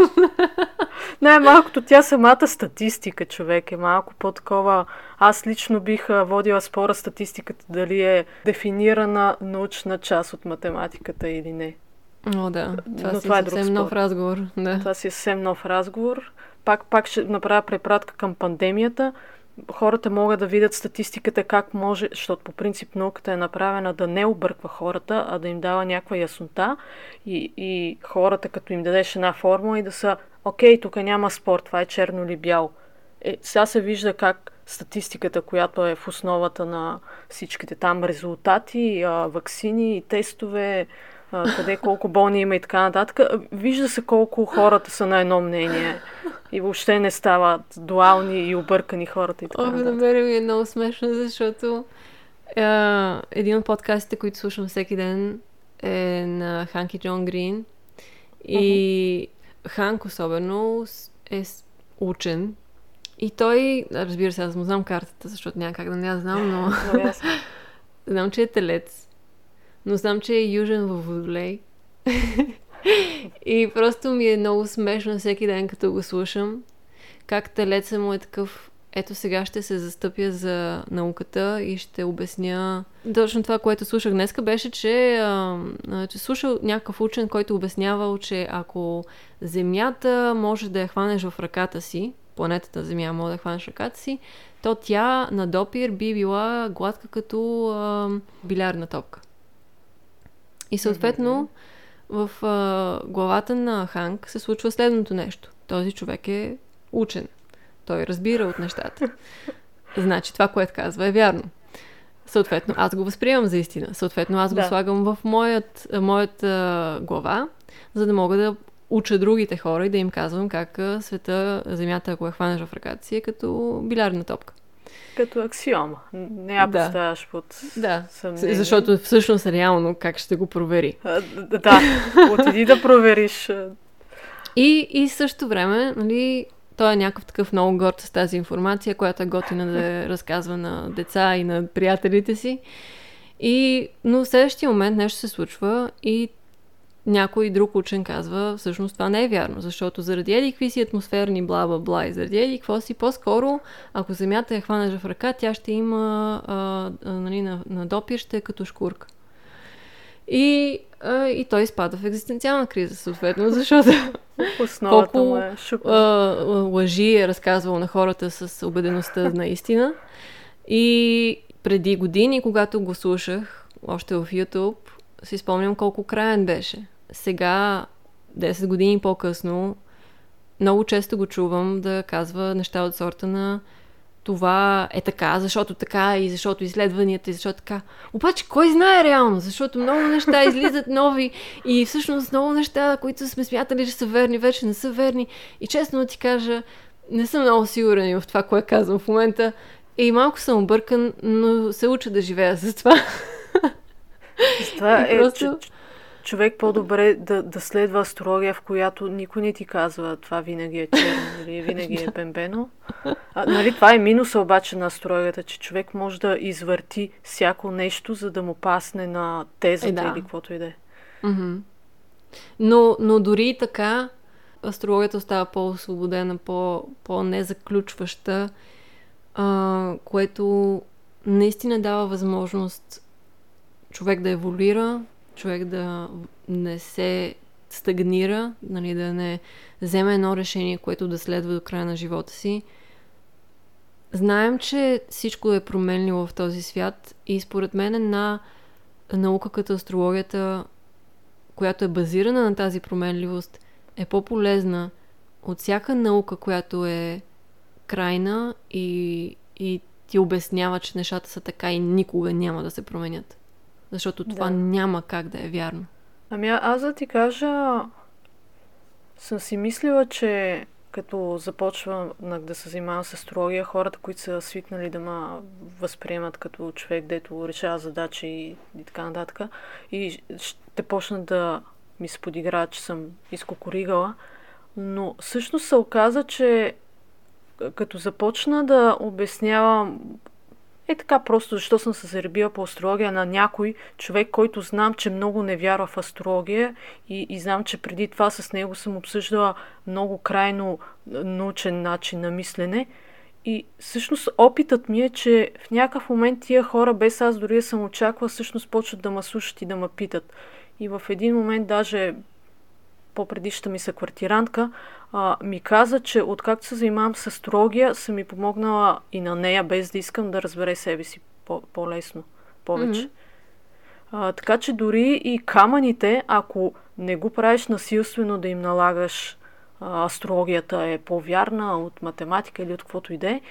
Най-малкото тя самата статистика, човек, е малко по-такова. Аз лично бих водила спора статистиката дали е дефинирана научна част от математиката или не. О, да. Това Но си това е съвсем нов разговор. Да. Това си е съвсем нов разговор. Пак, пак ще направя препратка към пандемията. Хората могат да видят статистиката как може, защото по принцип науката е направена да не обърква хората, а да им дава някаква яснота и, и хората, като им дадеш една формула и да са окей, тук няма спор, това е черно или бяло. Е, сега се вижда как статистиката, която е в основата на всичките там резултати, ваксини, тестове, къде колко болни има и така нататък, вижда се колко хората са на едно мнение и въобще не стават дуални и объркани хората и така нататък. О, намери ми е много смешно, защото е, един от подкастите, които слушам всеки ден, е на Ханки Джон Грин и uh-huh. Ханк особено е учен и той, разбира се, аз му знам картата, защото някак да не я знам, но знам, че е телец. Но знам, че е южен във Водолей. И просто ми е много смешно всеки ден, като го слушам, как телеца му е такъв, ето сега ще се застъпя за науката и ще обясня. Точно това, което слушах днеска, беше, че, а, че слушал някакъв учен, който обяснявал, че ако Земята може да я хванеш в ръката си, планетата Земя може да я хванеш в ръката си, то тя на допир би била гладка като а, билярна топка. И съответно, в а, главата на Ханк се случва следното нещо. Този човек е учен. Той разбира от нещата. Значи, това, което казва, е вярно. Съответно, аз го възприемам за истина. Съответно, аз го да. слагам в моят, моята глава, за да мога да уча другите хора и да им казвам как света, земята, ако я хванеш в ръката си, е като билярна топка. Като аксиома. Не я поставяш да. под да. съмнение. Защото всъщност реално как ще го провери. А, да, отиди да провериш. И, и също време, нали, той е някакъв такъв много горд с тази информация, която е готина да разказва на деца и на приятелите си. И, но в следващия момент нещо се случва и някой друг учен казва, всъщност това не е вярно, защото заради еди какви си атмосферни бла-бла-бла и заради еди какво си, по-скоро, ако земята я хванеш в ръка, тя ще има а, а, нали, на, на допир, ще е като шкурка. И, а, и той изпада в екзистенциална криза, съответно, защото колко е а, лъжи е разказвал на хората с убедеността на истина. И преди години, когато го слушах, още в YouTube, си спомням колко краен беше. Сега, десет години по-късно, много често го чувам да казва неща от сорта на това е така, защото така и защото изследванията и защото така. Обаче, кой знае реално? Защото много неща излизат нови и всъщност много неща, които сме смятали, че са верни, вече не са верни. И честно ти кажа, не съм много сигурен и в това, което казвам в момента. И малко съм объркан, но се уча да живея с това. Това е, просто... човек по-добре да, да следва астрология, в която никой не ти казва това винаги е черно или винаги е пембено. А, нали, това е минуса обаче на астрологията, че човек може да извърти всяко нещо, за да му пасне на тезата е, да. или каквото и да е. Mm-hmm. Но, но дори и така астрологията става по-освободена, по- по-незаключваща, а, което наистина дава възможност човек да еволюира, човек да не се стагнира, нали, да не вземе едно решение, което да следва до края на живота си. Знаем, че всичко е променливо в този свят и според мен на наука като астрологията, която е базирана на тази променливост, е по-полезна от всяка наука, която е крайна и, и ти обяснява, че нещата са така и никога няма да се променят. Защото това да. няма как да е вярно. Ами аз да ти кажа, съм си мислила, че като започвам да се занимавам с астрология, хората, които са свикнали да ма възприемат като човек, дето решава задачи и, и така нататък, и ще почнат да ми се подиграят, че съм изкокоригала, но всъщност се оказа, че като започна да обяснявам е така просто, защо съм се заребила по астрология на някой човек, който знам, че много не вярва в астрология и, и знам, че преди това с него съм обсъждала много крайно научен начин на мислене. И всъщност опитът ми е, че в някакъв момент тия хора, без аз дори съм очаквала, всъщност почват да ме слушат и да ме питат. И в един момент даже по-предишната ми съквартирантка а, ми каза, че откакто се занимавам с астрология, съм ми помогнала и на нея, без да искам, да разбере себе си по- по-лесно, повече. Mm-hmm. А, така че дори и камъните, ако не го правиш насилствено да им налагаш а, астрологията е по-вярна от математика или от каквото и да е,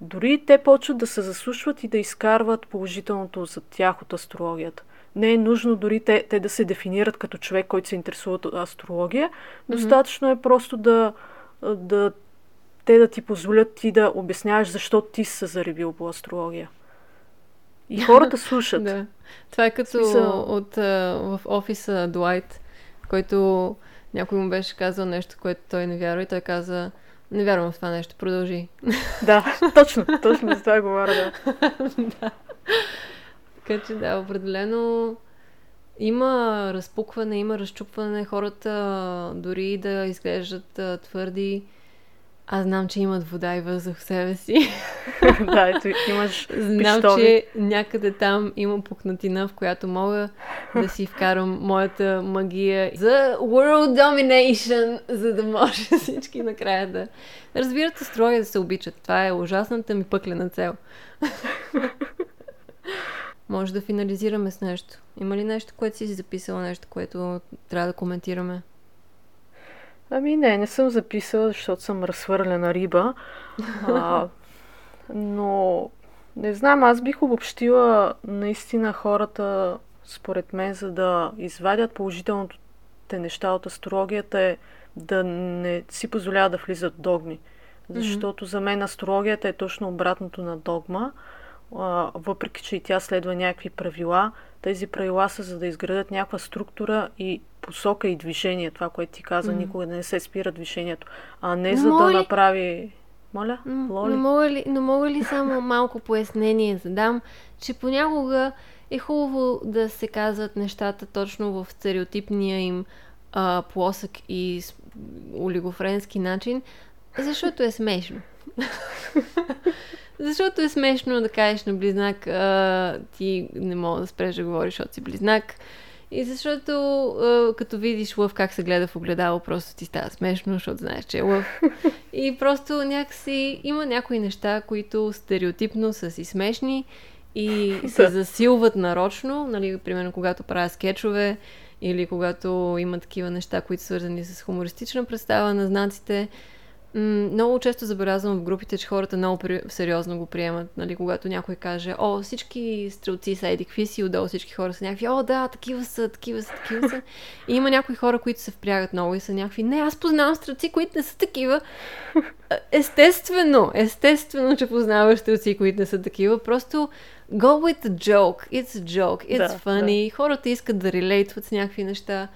дори те почват да се заслушват и да изкарват положителното за тях от астрологията. Не е нужно дори те, те да се дефинират като човек, който се интересува от астрология. Достатъчно е просто да, да те да ти позволят ти да обясняваш защо ти се заребил по астрология. И хората слушат. Да. Това е като Смисъл... от, в офиса Дуайт, който някой му беше казал нещо, което той не вярва и той каза: не вярвам в това нещо, продължи. Да, точно, точно за това говоря, да. Да. Така че да, определено има разпукване, има разчупване, хората дори да изглеждат твърди. Аз знам, че имат вода и въздух в себе си. Да, ето имаш пиштоли. Знам, че някъде там има пукнатина, в която мога да си вкарам моята магия за World Domination, за да може всички накрая да разбират астрология, да се обичат. Това е ужасната ми пъклена цел. Може да финализираме с нещо. Има ли нещо, което си записала, нещо, което трябва да коментираме? Ами не, не съм записала, защото съм разсвърлена риба. А, но не знам, аз бих обобщила наистина хората, според мен, за да извадят положителното те неща от астрологията е да не си позволява да влизат догми. Защото за мен астрологията е точно обратното на догма. Въпреки че и тя следва някакви правила, тези правила са за да изградят някаква структура и посока и движение. Това, което ти каза, mm-hmm. никога не се спира движението. А не, не за да ли... направи... Моля? Но, но, мога ли, но мога ли само малко пояснение да дам, че понякога е хубаво да се казват нещата точно в стереотипния им а, плосък и олигофренски начин, защото е смешно. Защото е смешно да кажеш на близнак а, ти не мога да спреш да говориш, защото си близнак. И защото а, като видиш лъв как се гледа в огледало, просто ти става смешно, защото знаеш, че е лъв. И просто някакси има някои неща, които стереотипно са си смешни и се засилват нарочно. Нали, примерно когато правя скетчове или когато има такива неща, които са свързани с хумористична представа на знаците. много често забелязвам в групите, че хората много сериозно го приемат, нали, когато някой каже: о, всички стрелци са еди какви си, отдолу всички хора са някакви, о, да, такива са, такива са, такива са. И има някои хора, които се впрягат много и са някакви: не, аз познавам стрелци, които не са такива. Естествено, естествено, че познаваш стрелци, които не са такива, просто go with the joke, it's a joke, it's да, funny, да. Хората искат да релейтват с някакви неща.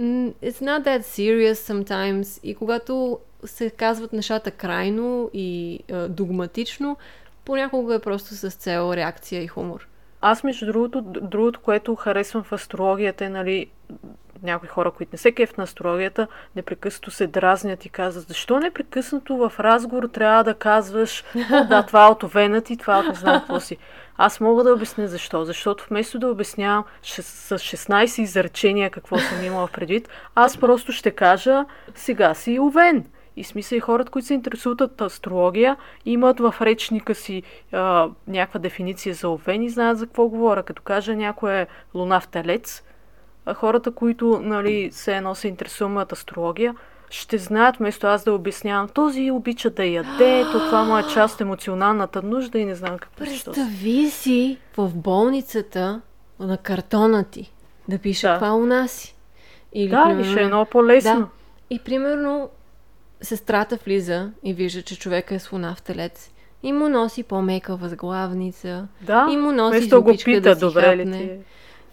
It's not that serious sometimes. И когато се казват нещата крайно и е, догматично, понякога е просто с цел реакция и хумор. Аз, между другото, другото, което харесвам в астрологията е, нали, някои хора, които не се кефят на астрологията, непрекъснато се дразнят и казват: защо непрекъснато в разговор трябва да казваш: о, да, това е от Овена ти, това е от не знам какво си. Аз мога да обясня защо. Защото вместо да обяснявам с шестнайсет изречения какво съм имала предвид, аз просто ще кажа: сега си Овен. И смисъл, и хората, които се интересуват от астрология, имат в речника си а, някаква дефиниция за Овен и знаят за какво говоря. Като кажа някоя луна в Телец, а хората, които, нали, се едно се интересуват астрология, ще знаят, вместо аз да обяснявам: този обича да яде, то това му е част емоционалната нужда и не знам какво. Представи си в болницата на картона ти да пише каква да. луна си. Или, да, примерно... и ще е много по-лесно. Да. И примерно сестрата влиза и вижда, че човека е с луна в Телец. И му носи по-мека възглавница. Да, и му носи зубичка го пита, да си хапне.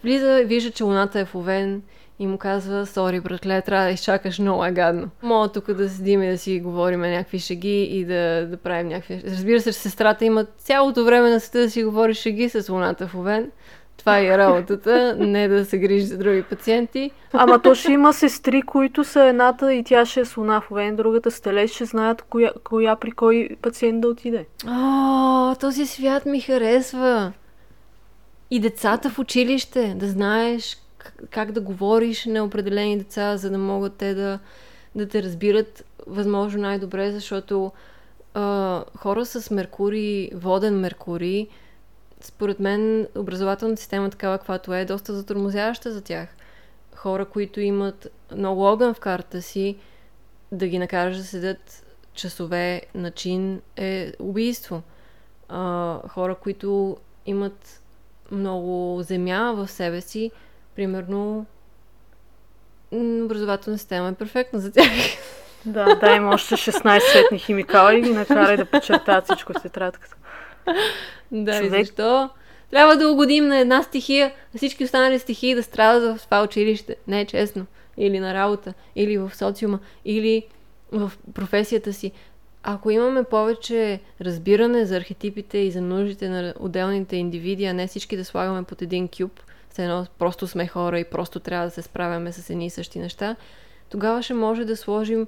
Влиза, вижда, че луната е в Овен и му казва: сори, братле, трябва да изчакаш, много е гадно. Мога тук да седим и да си говорим някакви шеги и да, да правим някакви... Разбира се, че сестрата има цялото време на света да си говори шеги с луната в Овен. Това е работата, не да се грижи за други пациенти. Ама то ще има сестри, които са едната и тя ще е с луна в Овен, другата с Телец, ще знаят коя, коя при кой пациент да отиде. О, този свят ми харесва! И децата в училище, да знаеш как да говориш на определени деца, за да могат те да, да те разбират възможно най-добре, защото а, хора с Меркурий, воден Меркурий, според мен образователната система, такава каквато е, доста затормозяваща за тях. Хора, които имат много огън в карта си, да ги накараш да седят часове на чин е убийство. А, хора, които имат много земя в себе си, примерно образователната система е перфектна за тях. Да, да, има още шестнайсет цветни химикали и ги накарай да подчертават всичко в тетрадката. Да, човек... и защо? Трябва да угодим на една стихия, а всички останали стихии да страдат в това училище. Не е честно. Или на работа, или в социума, или в професията си. Ако имаме повече разбиране за архетипите и за нуждите на отделните индивиди, а не всички да слагаме под един кюб, все едно просто сме хора и просто трябва да се справяме с едни и същи неща, тогава ще може да сложим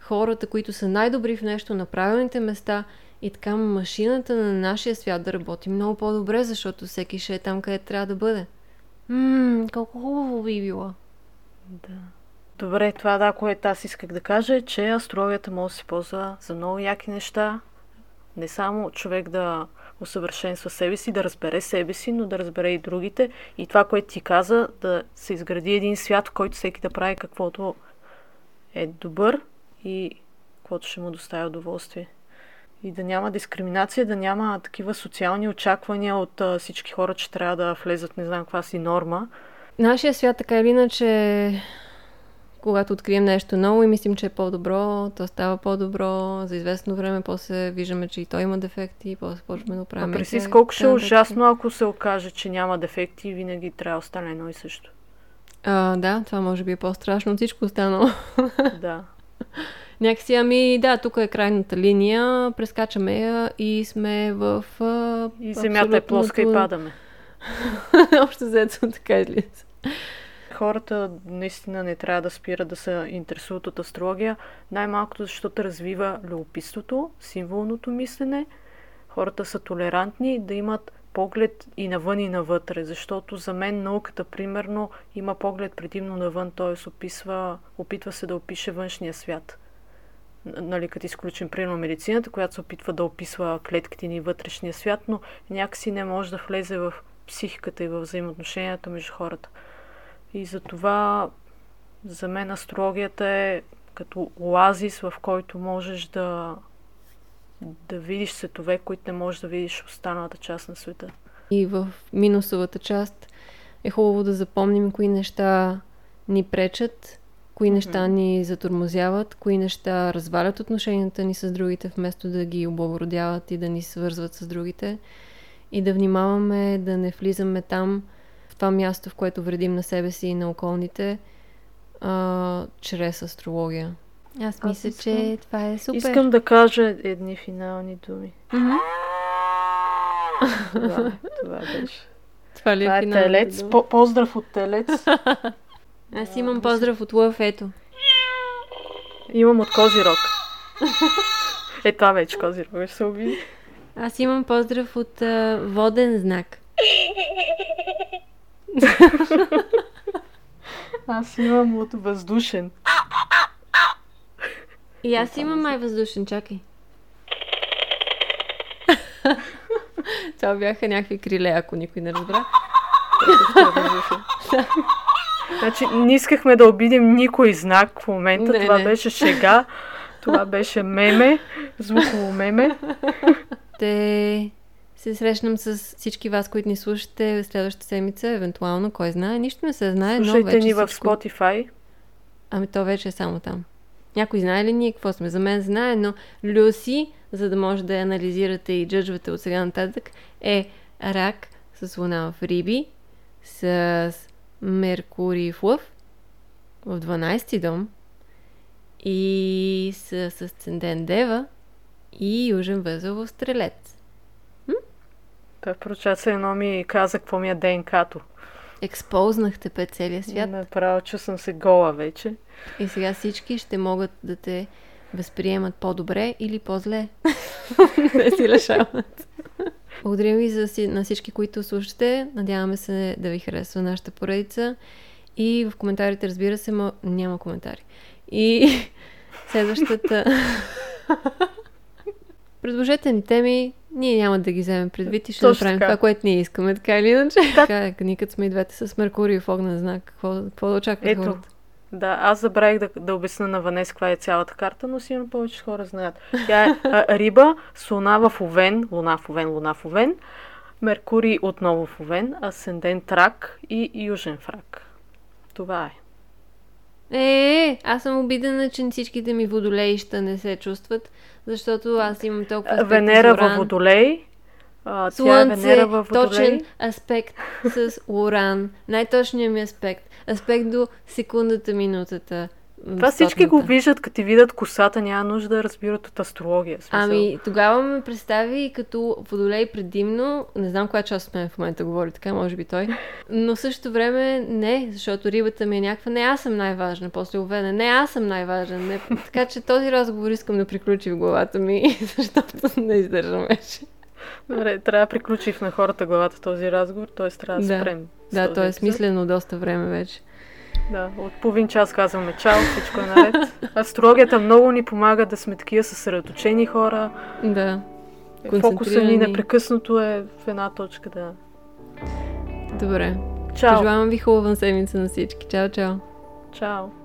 хората, които са най-добри в нещо, на правилните места и така машината на нашия свят да работи много по-добре, защото всеки ще е там, къде трябва да бъде. Ммм, колко хубаво би било. Да. Добре, това да, което аз исках да кажа е, че астрологията може да се ползва за много яки неща. Не само човек да усъвършенства себе си, да разбере себе си, но да разбере и другите. И това, което ти каза, да се изгради един свят, в който всеки да прави каквото е добър и каквото ще му доставя удоволствие. И да няма дискриминация, да няма такива социални очаквания от а, всички хора, че трябва да влезат, не знам каква си норма. Нашия свят така или иначе... Когато открием нещо ново и мислим, че е по-добро, то става по-добро, за известно време, после виждаме, че и той има дефекти, после почваме да оправяме. А пресис, колко ще е ужасно, ако се окаже, че няма дефекти и винаги трябва да остане едно и също. А, да, това може би е по-страшно от всичко останало. Да. Някакси, ами да, тук е крайната линия, прескачаме я и сме в... А, и земята е плоска и падаме. Общо взето така излиза. Хората наистина не трябва да спират да се интересуват от астрология, най-малкото защото развива любопитството, символното мислене. Хората са толерантни да имат поглед и навън и навътре, защото за мен науката, примерно, има поглед предимно навън, т.е. описва, опитва се да опише външния свят. Нали, като изключим, примерно, медицината, която се опитва да описва клетките ни вътрешния свят, но някакси не може да влезе в психиката и в взаимоотношенията между хората. И затова за мен астрологията е като оазис, в който можеш да, да видиш светове, които не можеш да видиш в останалата част на света. И в минусовата част е хубаво да запомним кои неща ни пречат, кои mm-hmm. неща ни затормозяват, кои неща развалят отношенията ни с другите, вместо да ги облагородяват и да ни свързват с другите. И да внимаваме да не влизаме там, в това място, в което вредим на себе си и на околните, а, чрез астрология. Аз мисля, Аз искам... че това е супер. Искам да кажа едни финални думи. Mm-hmm. Това, това беше. Това ли е, това е телец? По- поздрав от телец. Аз имам поздрав от лъв, ето. Имам от Козирог. Е, това вече Козирог ще се обиди. Аз имам поздрав от а, воден знак. Аз имам от въздушен. И аз имам май въздушен, чакай. Това бяха някакви криле, ако никой не разбра. Значи, не искахме да обидим никой знак в момента. Не, това не. Беше шега. Това беше меме. Звуково меме. Те се срещнам с всички вас, които ни слушате следващата седмица. Евентуално, кой знае. Нищо не се знае. Слушайте, но вече ни в всичко... Spotify. Ами то вече е само там. Някой знае ли ние какво сме? За мен знае, но Люси, за да може да я анализирате и джъджвате от сега нататък, е рак с луна в Риби, с Меркурий в Лъв, в дванайсети дом, и с, с асцендент Дева и южен възел в Стрелец. М? Той проча се едно ми каза какво ми е ДНК-то. Експознахте пред целия свят. Направо чувствам се гола вече. И сега всички ще могат да те възприемат по-добре или по-зле. Не си лишават. Благодарим ви за, на всички, които слушате. Надяваме се да ви харесва нашата поредица. И в коментарите, разбира се, ма... няма коментари. И следващата... Предложете ни теми, ние няма да ги вземем предвид и ще Точно направим така. Това, което ние искаме, така или иначе. Да. Така, ние като сме и двете с Меркурий в огнен знак, какво, какво да очакват Ето. Хората? Да, аз забравих да, да обясня на Ванес каква е цялата карта, но сигурно повече хора знаят. Тя е а, Риба с луна в Овен, луна в Овен, луна в Овен, Меркурий отново в Овен, асцендент Рак и южен в Рак. Това е. Е, аз съм обидена, че всичките ми водолеища не се чувстват, защото аз имам толкова аспект Венера във водолей. А, Слънце, тя е Венера във водолей. Точен аспект с Уран. Най-точният ми аспект. Аспект до секундата, минутата. Това всички го виждат, като ти видят косата, няма нужда да разбират от астрология. Смисъл. Ами, тогава ме представи като водолей предимно, не знам коя част от мен в момента говори така, може би той, но в същото време не, защото рибата ми е някаква, не аз съм най-важна, после уведена, не аз съм най-важна, не... така че този разговор искам да приключи в главата ми, защото не издържам вече. Добре, трябва да приключи на хората главата този разговор, т.е. трябва да, да спрем. Да, то е смислено доста време вече. Да, от половин час казваме чао, всичко е наред. Астрологията много ни помага да сме такива съсредоточени хора. Да. Фокуса ни непрекъснато е в една точка, да. Добре. Чао. Пожелавам ви хубава седмица на всички. Чао, чао. Чао.